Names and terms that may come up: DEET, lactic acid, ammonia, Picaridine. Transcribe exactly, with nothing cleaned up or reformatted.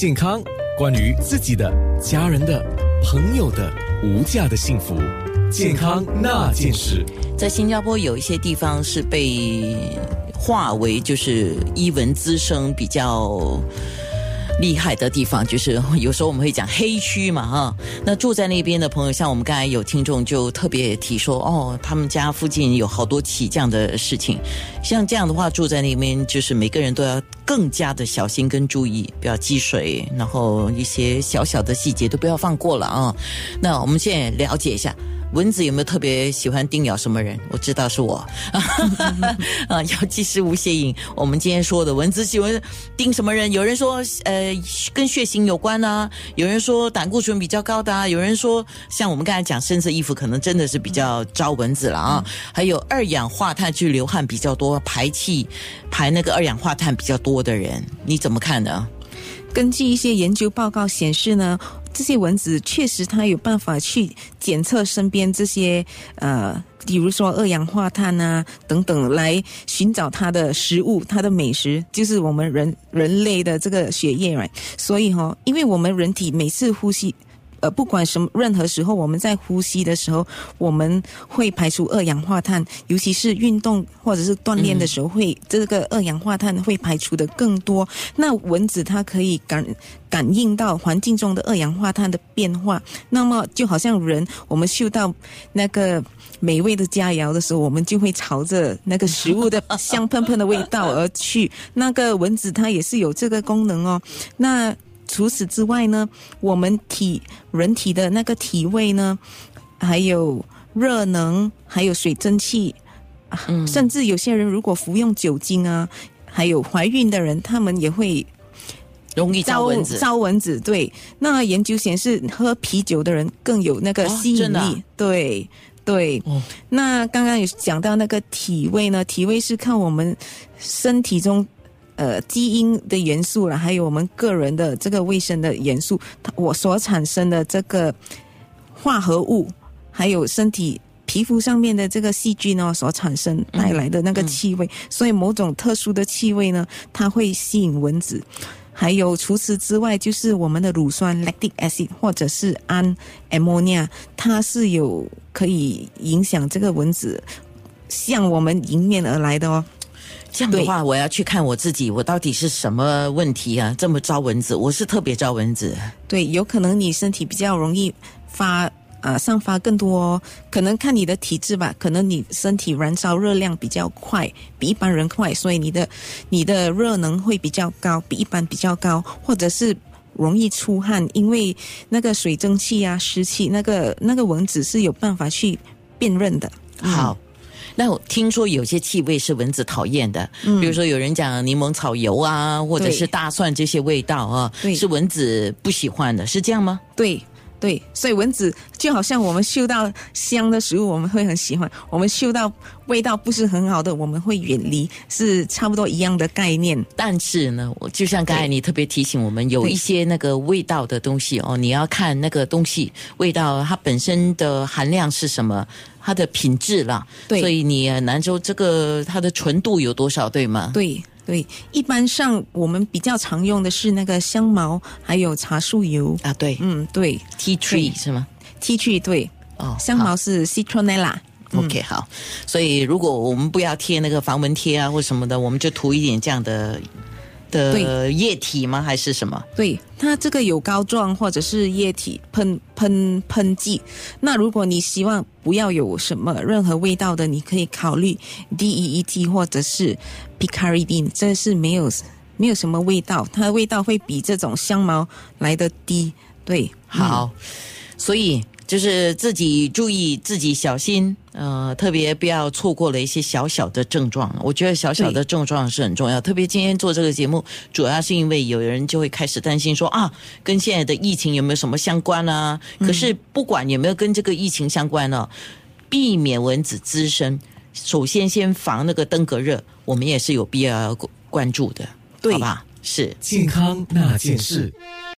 健康，关于自己的、家人的、朋友的无价的幸福。健康那件事，在新加坡有一些地方是被划为就是医文滋生比较厉害的地方，就是有时候我们会讲黑区嘛，哈。那住在那边的朋友，像我们刚才有听众就特别提说，哦，他们家附近有好多起这样的事情。像这样的话，住在那边就是每个人都要更加的小心跟注意，不要积水，然后一些小小的细节都不要放过了啊。那我们现在了解一下。蚊子有没有特别喜欢叮咬什么人？我知道是我啊，要及时无血瘾。我们今天说的蚊子喜欢叮什么人？有人说呃跟血型有关啊，有人说胆固醇比较高的啊，有人说像我们刚才讲深色衣服可能真的是比较招蚊子了啊。嗯、还有二氧化碳去流汗比较多，排气排那个二氧化碳比较多的人，你怎么看呢？根据一些研究报告显示呢，这些蚊子确实它有办法去检测身边这些呃，比如说二氧化碳啊等等，来寻找它的食物，它的美食就是我们人人类的这个血液嘛。所以哦，因为我们人体每次呼吸呃，不管什么任何时候我们在呼吸的时候，我们会排出二氧化碳，尤其是运动或者是锻炼的时候会、嗯、这个二氧化碳会排出的更多。那蚊子它可以感感应到环境中的二氧化碳的变化，那么就好像人，我们嗅到那个美味的佳肴的时候，我们就会朝着那个食物的香喷喷的味道而去。那个蚊子它也是有这个功能哦。那除此之外呢，我们体人体的那个体味呢，还有热能，还有水蒸气、嗯、甚至有些人如果服用酒精啊，还有怀孕的人，他们也会容易招蚊子。招蚊子，对。那研究显示，喝啤酒的人更有那个吸引力，哦啊、对对、哦。那刚刚有讲到那个体味呢，体味是看我们身体中。呃，基因的元素啦，还有我们个人的这个卫生的元素，我所产生的这个化合物，还有身体皮肤上面的这个细菌哦，所产生带来的那个气味、嗯嗯，所以某种特殊的气味呢，它会吸引蚊子。还有除此之外，就是我们的乳酸 lactic acid 或者是氨 ammonia， 它是有可以影响这个蚊子向我们迎面而来的哦。这样的话我要去看我自己，我到底是什么问题啊，这么招蚊子，我是特别招蚊子。对，有可能你身体比较容易发呃散发更多、哦、可能看你的体质吧，可能你身体燃烧热量比较快，比一般人快，所以你的你的热能会比较高，比一般比较高，或者是容易出汗，因为那个水蒸气啊湿气，那个那个蚊子是有办法去辨认的。好、嗯，那我听说有些气味是蚊子讨厌的、嗯、比如说有人讲柠檬草油啊，或者是大蒜，这些味道啊是蚊子不喜欢的，是这样吗？对对，所以蚊子就好像我们嗅到香的食物我们会很喜欢，我们嗅到味道不是很好的我们会远离，是差不多一样的概念。但是呢，我就像刚才你特别提醒我们，有一些那个味道的东西哦，你要看那个东西味道它本身的含量是什么，它的品质啦，对，所以你难说这个它的纯度有多少，对吗？对对，一般上我们比较常用的是那个香茅，还有茶树油啊。对，嗯，对 ，tea tree 是吗 ？tea tree 对，哦，香茅是 citronella。OK， 好，所以如果我们不要贴那个防蚊贴啊或什么的，我们就涂一点这样的的液体吗？还是什么？对，它这个有膏状或者是液体喷喷喷剂。那如果你希望不要有什么任何味道的，你可以考虑 D E E T 或者是 Picaridine， 这是没有没有什么味道，它的味道会比这种香茅来的低。对，好，嗯、所以就是自己注意，自己小心。呃，特别不要错过了一些小小的症状，我觉得小小的症状是很重要。特别今天做这个节目，主要是因为有人就会开始担心说啊，跟现在的疫情有没有什么相关啊？嗯、可是不管有没有跟这个疫情相关呢、啊，避免蚊子滋生，首先先防那个登革热，我们也是有必要关注的，对吧？是健康那件事。